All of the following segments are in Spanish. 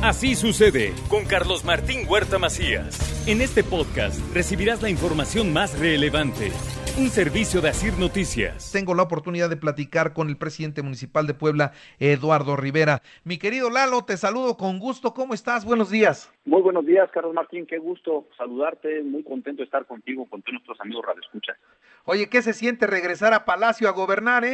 Así sucede con Carlos Martín Huerta Macías. En este podcast recibirás la información más relevante. Un servicio de Asir Noticias. Tengo la oportunidad de platicar con el presidente municipal de Puebla, Eduardo Rivera. Mi querido Lalo, te saludo con gusto. ¿Cómo estás? Buenos días. Muy buenos días, Carlos Martín. Qué gusto saludarte. Muy contento de estar contigo, con todos nuestros amigos radioescuchas. Oye, ¿qué se siente regresar a Palacio a gobernar,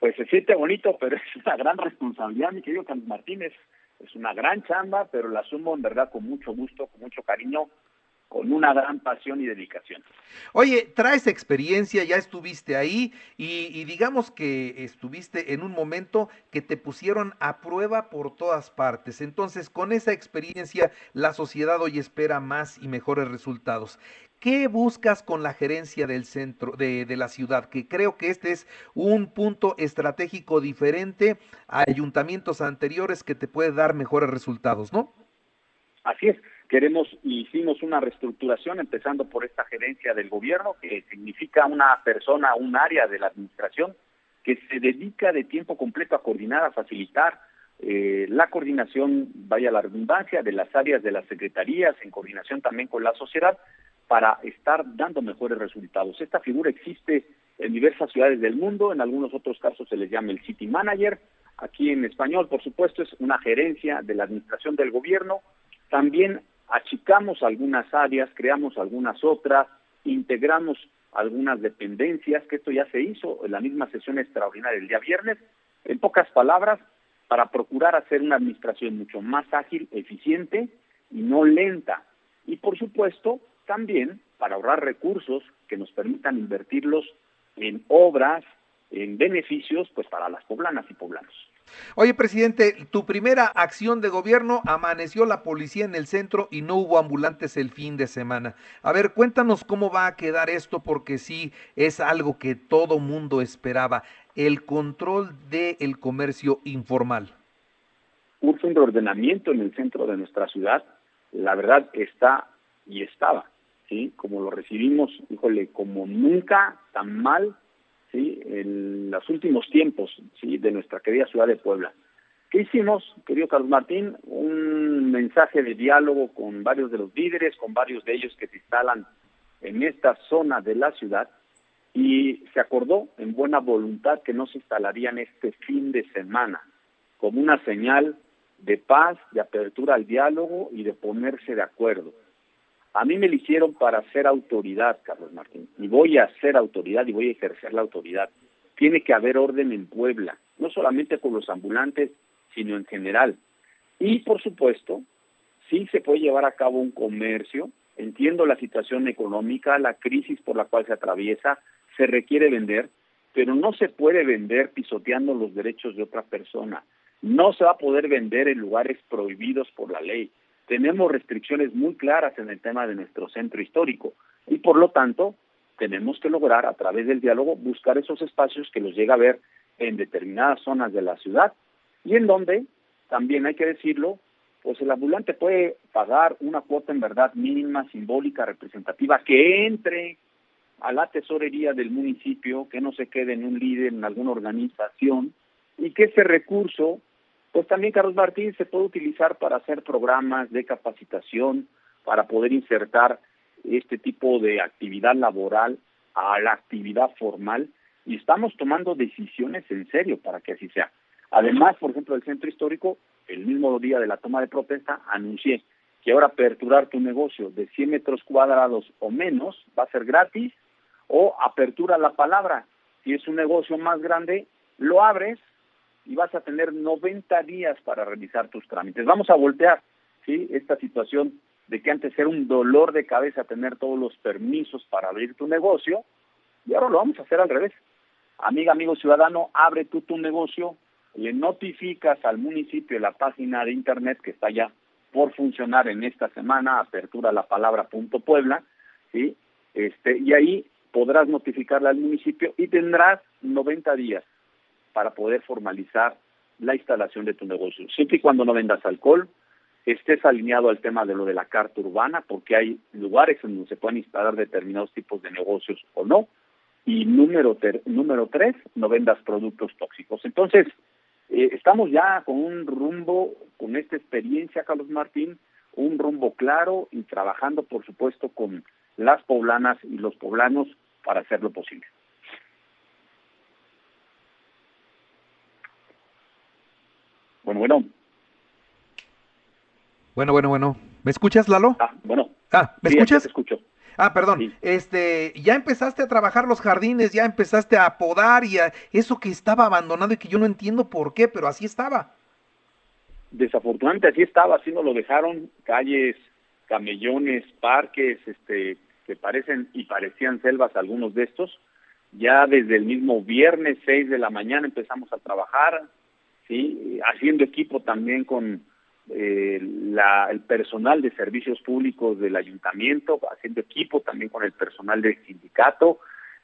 Pues se siente bonito, pero es una gran responsabilidad, mi querido Carlos Martín. Es una gran chamba, pero la asumo en verdad con mucho gusto, con mucho cariño, con una gran pasión y dedicación. Oye, traes experiencia, ya estuviste ahí y digamos que estuviste en un momento que te pusieron a prueba por todas partes. Entonces, con esa experiencia, la sociedad hoy espera más y mejores resultados. ¿Qué buscas con la gerencia del centro de la ciudad? Que creo que este es un punto estratégico diferente a ayuntamientos anteriores que te puede dar mejores resultados, ¿no? Así es. Queremos y hicimos una reestructuración empezando por esta gerencia del gobierno, que significa una persona, un área de la administración que se dedica de tiempo completo a coordinar, a facilitar la coordinación, vaya la redundancia, de las áreas de las secretarías en coordinación también con la sociedad, para estar dando mejores resultados. Esta figura existe en diversas ciudades del mundo, en algunos otros casos se les llama el City Manager, aquí en español, por supuesto, es una gerencia de la administración del gobierno. También achicamos algunas áreas, creamos algunas otras, integramos algunas dependencias, que esto ya se hizo en la misma sesión extraordinaria el día viernes, en pocas palabras, para procurar hacer una administración mucho más ágil, eficiente y no lenta. Y por supuesto, también para ahorrar recursos que nos permitan invertirlos en obras, en beneficios, pues para las poblanas y poblanos. Oye, presidente, tu primera acción de gobierno, amaneció la policía en el centro y no hubo ambulantes el fin de semana. A ver, cuéntanos cómo va a quedar esto, porque sí es algo que todo mundo esperaba, el control del comercio informal. Urge un reordenamiento en el centro de nuestra ciudad, la verdad está y estaba, ¿sí? Como lo recibimos, híjole, como nunca, tan mal, ¿sí? En los últimos tiempos, ¿sí? De nuestra querida ciudad de Puebla. ¿Qué hicimos, querido Carlos Martín? Un mensaje de diálogo con varios de los líderes, con varios de ellos que se instalan en esta zona de la ciudad, y se acordó en buena voluntad que no se instalarían este fin de semana, como una señal de paz, de apertura al diálogo y de ponerse de acuerdo. A mí me eligieron para ser autoridad, Carlos Martín, y voy a ser autoridad y voy a ejercer la autoridad. Tiene que haber orden en Puebla, no solamente con los ambulantes, sino en general. Y, por supuesto, sí se puede llevar a cabo un comercio. Entiendo la situación económica, la crisis por la cual se atraviesa, se requiere vender, pero no se puede vender pisoteando los derechos de otra persona. No se va a poder vender en lugares prohibidos por la ley. Tenemos restricciones muy claras en el tema de nuestro centro histórico y por lo tanto tenemos que lograr a través del diálogo buscar esos espacios que los llega a ver en determinadas zonas de la ciudad y en donde, también hay que decirlo, pues el ambulante puede pagar una cuota en verdad mínima, simbólica, representativa, que entre a la tesorería del municipio, que no se quede en un líder, en alguna organización y que ese recurso pues también, Carlos Martín, se puede utilizar para hacer programas de capacitación, para poder insertar este tipo de actividad laboral a la actividad formal, y estamos tomando decisiones en serio para que así sea. Además, por ejemplo, el centro histórico, el mismo día de la toma de protesta, anuncié que ahora aperturar tu negocio de 100 metros cuadrados o menos va a ser gratis, o apertura la palabra. Si es un negocio más grande, lo abres, y vas a tener 90 días para realizar tus trámites. Vamos a voltear, ¿sí? Esta situación de que antes era un dolor de cabeza tener todos los permisos para abrir tu negocio, y ahora lo vamos a hacer al revés. Amiga, amigo ciudadano, abre tú tu negocio, le notificas al municipio la página de internet que está ya por funcionar en esta semana, aperturalapalabra.puebla, ¿sí? Y ahí podrás notificarle al municipio y tendrás 90 días. Para poder formalizar la instalación de tu negocio. Siempre y cuando no vendas alcohol, estés alineado al tema de lo de la carta urbana, porque hay lugares en donde se pueden instalar determinados tipos de negocios o no. Y número tres, no vendas productos tóxicos. Entonces, Estamos ya con un rumbo, con esta experiencia, Carlos Martín, un rumbo claro y trabajando, por supuesto, con las poblanas y los poblanos para hacerlo posible. Bueno. Bueno. ¿Me escuchas, Lalo? Bueno. ¿Me escuchas? Te escucho. Perdón. Sí. Ya empezaste a trabajar los jardines, ya empezaste a podar y a eso que estaba abandonado y que yo no entiendo por qué, pero así estaba. Desafortunadamente así estaba, así nos lo dejaron, calles, camellones, parques, que parecen y parecían selvas algunos de estos. Ya desde el mismo viernes 6 de la mañana empezamos a trabajar, sí, haciendo equipo también con el personal de servicios públicos del ayuntamiento, haciendo equipo también con el personal del sindicato,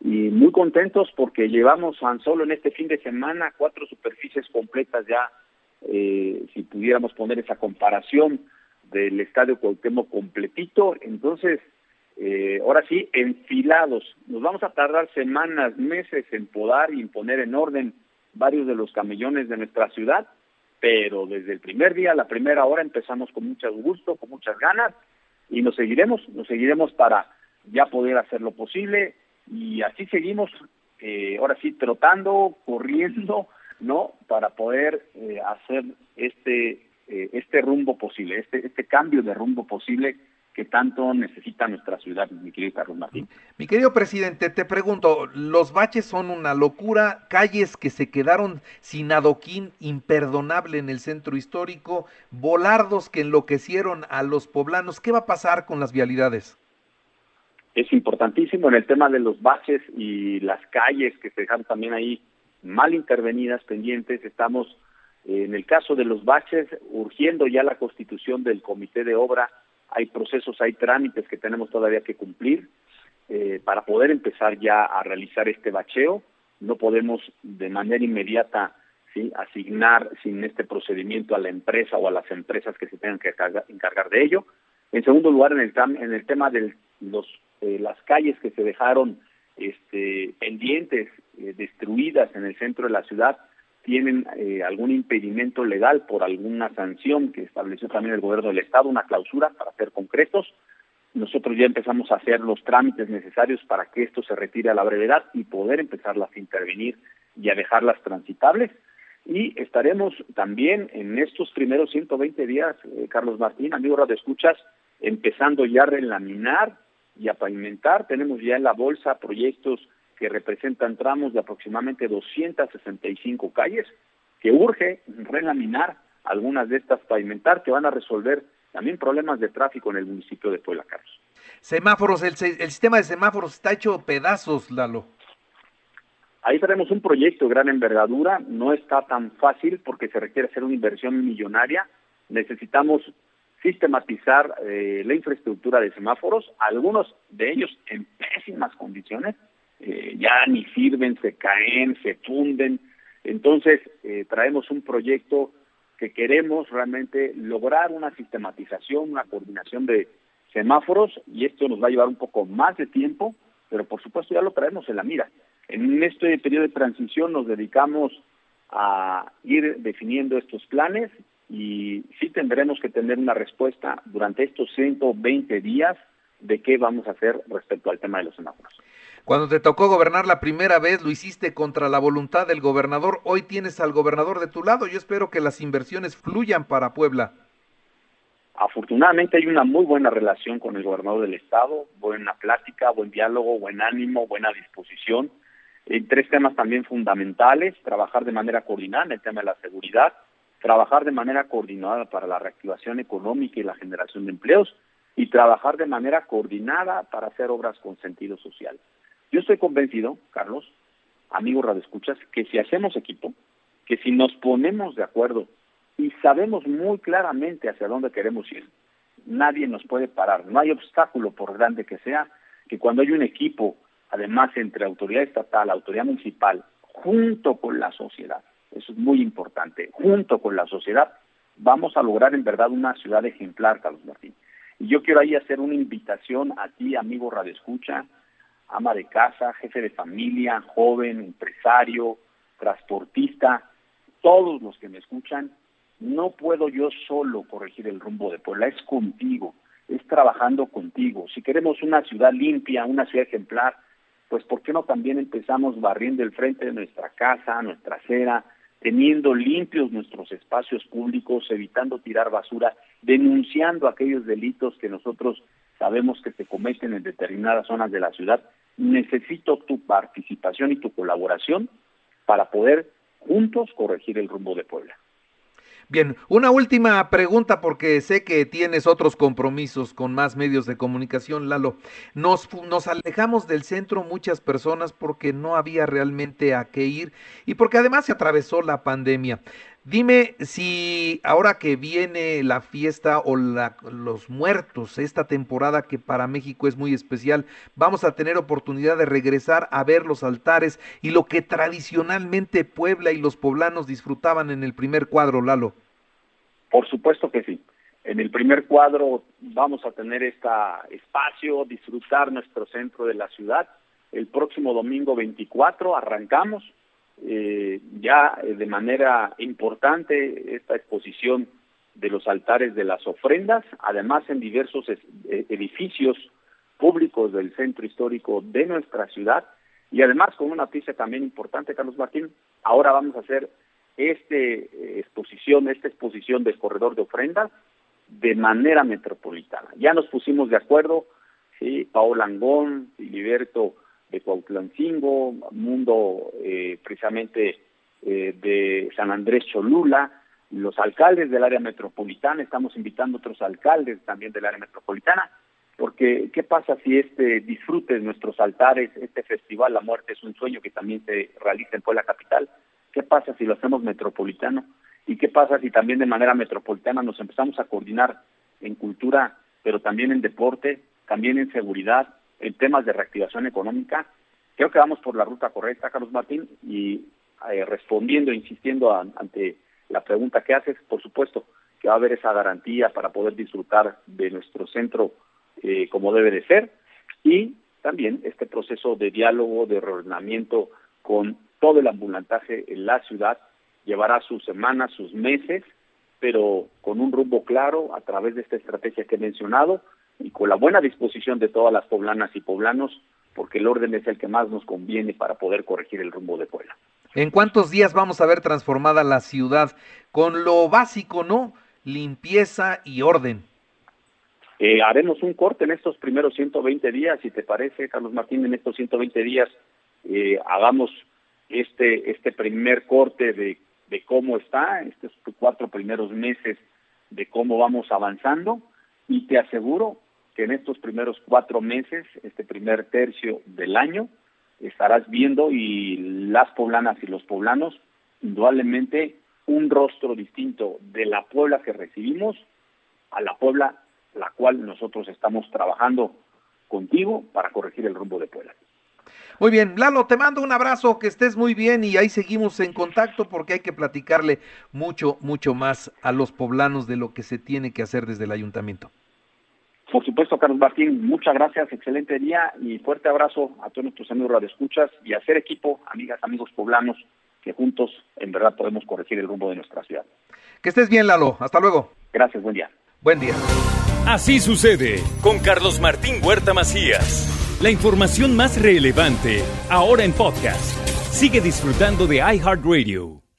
y muy contentos porque llevamos tan solo en este fin de semana 4 superficies completas ya, si pudiéramos poner esa comparación del Estadio Cuauhtémoc completito. Entonces, ahora sí, enfilados, nos vamos a tardar semanas, meses en podar y en poner en orden varios de los camellones de nuestra ciudad, pero desde el primer día, la primera hora, empezamos con mucho gusto, con muchas ganas, y nos seguiremos para ya poder hacer lo posible, y así seguimos, ahora sí, trotando, corriendo, ¿no?, para poder hacer este rumbo posible, este cambio de rumbo posible que tanto necesita nuestra ciudad, mi querido Carlos Martín. Mi querido presidente, te pregunto, los baches son una locura, calles que se quedaron sin adoquín imperdonable en el centro histórico, volardos que enloquecieron a los poblanos. ¿Qué va a pasar con las vialidades? Es importantísimo en el tema de los baches y las calles que se dejaron también ahí mal intervenidas, pendientes. Estamos, en el caso de los baches, urgiendo ya la constitución del comité de obra. Hay procesos, hay trámites que tenemos todavía que cumplir para poder empezar ya a realizar este bacheo. No podemos de manera inmediata, ¿sí?, asignar sin este procedimiento a la empresa o a las empresas que se tengan que encargar de ello. En segundo lugar, en el tema de las calles que se dejaron pendientes, destruidas en el centro de la ciudad, tienen algún impedimento legal por alguna sanción que estableció también el gobierno del estado, una clausura, para ser concretos. Nosotros ya empezamos a hacer los trámites necesarios para que esto se retire a la brevedad y poder empezarlas a intervenir y a dejarlas transitables. Y estaremos también en estos primeros 120 días, Carlos Martín, amigo radioescuchas, empezando ya a relaminar y a pavimentar. Tenemos ya en la bolsa proyectos que representan tramos de aproximadamente 265 calles, que urge relaminar algunas de estas, pavimentar, que van a resolver también problemas de tráfico en el municipio de Puebla, Carlos. Semáforos, el sistema de semáforos está hecho pedazos, Lalo. Ahí tenemos un proyecto de gran envergadura, no está tan fácil porque se requiere hacer una inversión millonaria. Necesitamos sistematizar la infraestructura de semáforos, algunos de ellos en pésimas condiciones. Ya ni sirven, se caen, se funden. Entonces, traemos un proyecto que queremos realmente lograr una sistematización, una coordinación de semáforos, y esto nos va a llevar un poco más de tiempo, pero por supuesto ya lo traemos en la mira. En este periodo de transición nos dedicamos a ir definiendo estos planes y sí tendremos que tener una respuesta durante estos 120 días de qué vamos a hacer respecto al tema de los semáforos. Cuando te tocó gobernar la primera vez, lo hiciste contra la voluntad del gobernador. Hoy tienes al gobernador de tu lado. Yo espero que las inversiones fluyan para Puebla. Afortunadamente hay una muy buena relación con el gobernador del estado, buena plática, buen diálogo, buen ánimo, buena disposición. En 3 temas también fundamentales: trabajar de manera coordinada en el tema de la seguridad, trabajar de manera coordinada para la reactivación económica y la generación de empleos, y trabajar de manera coordinada para hacer obras con sentido social. Yo estoy convencido, Carlos, amigos radioescuchas, que si hacemos equipo, que si nos ponemos de acuerdo y sabemos muy claramente hacia dónde queremos ir, nadie nos puede parar. No hay obstáculo, por grande que sea, que cuando hay un equipo, además entre autoridad estatal, autoridad municipal, junto con la sociedad, eso es muy importante, junto con la sociedad, vamos a lograr en verdad una ciudad ejemplar, Carlos Martín. Y yo quiero ahí hacer una invitación a ti, amigo radioescucha, ama de casa, jefe de familia, joven, empresario, transportista, todos los que me escuchan, no puedo yo solo corregir el rumbo de Puebla, es contigo, es trabajando contigo. Si queremos una ciudad limpia, una ciudad ejemplar, pues ¿por qué no también empezamos barriendo el frente de nuestra casa, nuestra acera, teniendo limpios nuestros espacios públicos, evitando tirar basura, denunciando aquellos delitos que nosotros sabemos que se cometen en determinadas zonas de la ciudad? Necesito tu participación y tu colaboración para poder juntos corregir el rumbo de Puebla. Bien, una última pregunta porque sé que tienes otros compromisos con más medios de comunicación, Lalo. Nos alejamos del centro muchas personas porque no había realmente a qué ir y porque además se atravesó la pandemia. Dime si ahora que viene la fiesta o los muertos, esta temporada que para México es muy especial, vamos a tener oportunidad de regresar a ver los altares y lo que tradicionalmente Puebla y los poblanos disfrutaban en el primer cuadro, Lalo. Por supuesto que sí. En el primer cuadro vamos a tener este espacio, disfrutar nuestro centro de la ciudad. El próximo domingo 24 arrancamos. De manera importante esta exposición de los altares de las ofrendas, además en diversos edificios públicos del centro histórico de nuestra ciudad, y además con una noticia también importante, Carlos Martín, ahora vamos a hacer esta exposición del corredor de ofrendas de manera metropolitana. Ya nos pusimos de acuerdo, ¿sí? Paola Angón, Filiberto de Coautlancingo, mundo precisamente de San Andrés Cholula, los alcaldes del área metropolitana, estamos invitando otros alcaldes también del área metropolitana, porque ¿qué pasa si disfrute de nuestros altares, este festival La Muerte es un Sueño que también se realiza en Puebla Capital? ¿Qué pasa si lo hacemos metropolitano? ¿Y qué pasa si también de manera metropolitana nos empezamos a coordinar en cultura, pero también en deporte, también en seguridad, en temas de reactivación económica? Creo que vamos por la ruta correcta, Carlos Martín, y respondiendo, insistiendo ante la pregunta que haces, por supuesto que va a haber esa garantía para poder disfrutar de nuestro centro como debe de ser, y también este proceso de diálogo, de reordenamiento con todo el ambulantaje en la ciudad, llevará sus semanas, sus meses, pero con un rumbo claro a través de esta estrategia que he mencionado, y con la buena disposición de todas las poblanas y poblanos, porque el orden es el que más nos conviene para poder corregir el rumbo de Puebla. ¿En cuántos días vamos a ver transformada la ciudad? Con lo básico, ¿no? Limpieza y orden. Haremos un corte en estos primeros 120 días, si te parece, Carlos Martín, en estos 120 días hagamos este primer corte de cómo está, estos 4 primeros meses de cómo vamos avanzando, y te aseguro que en estos primeros 4 meses, este primer tercio del año, estarás viendo, y las poblanas y los poblanos, indudablemente un rostro distinto de la Puebla que recibimos a la Puebla la cual nosotros estamos trabajando contigo para corregir el rumbo de Puebla. Muy bien, Lalo, te mando un abrazo, que estés muy bien, y ahí seguimos en contacto porque hay que platicarle mucho, mucho más a los poblanos de lo que se tiene que hacer desde el ayuntamiento. Por supuesto, Carlos Martín, muchas gracias, excelente día y fuerte abrazo a todos nuestros amigos radioescuchas y a ser equipo, amigas, amigos poblanos, que juntos en verdad podemos corregir el rumbo de nuestra ciudad. Que estés bien, Lalo, hasta luego. Gracias, buen día. Buen día. Así sucede con Carlos Martín Huerta Macías. La información más relevante, ahora en podcast. Sigue disfrutando de iHeartRadio.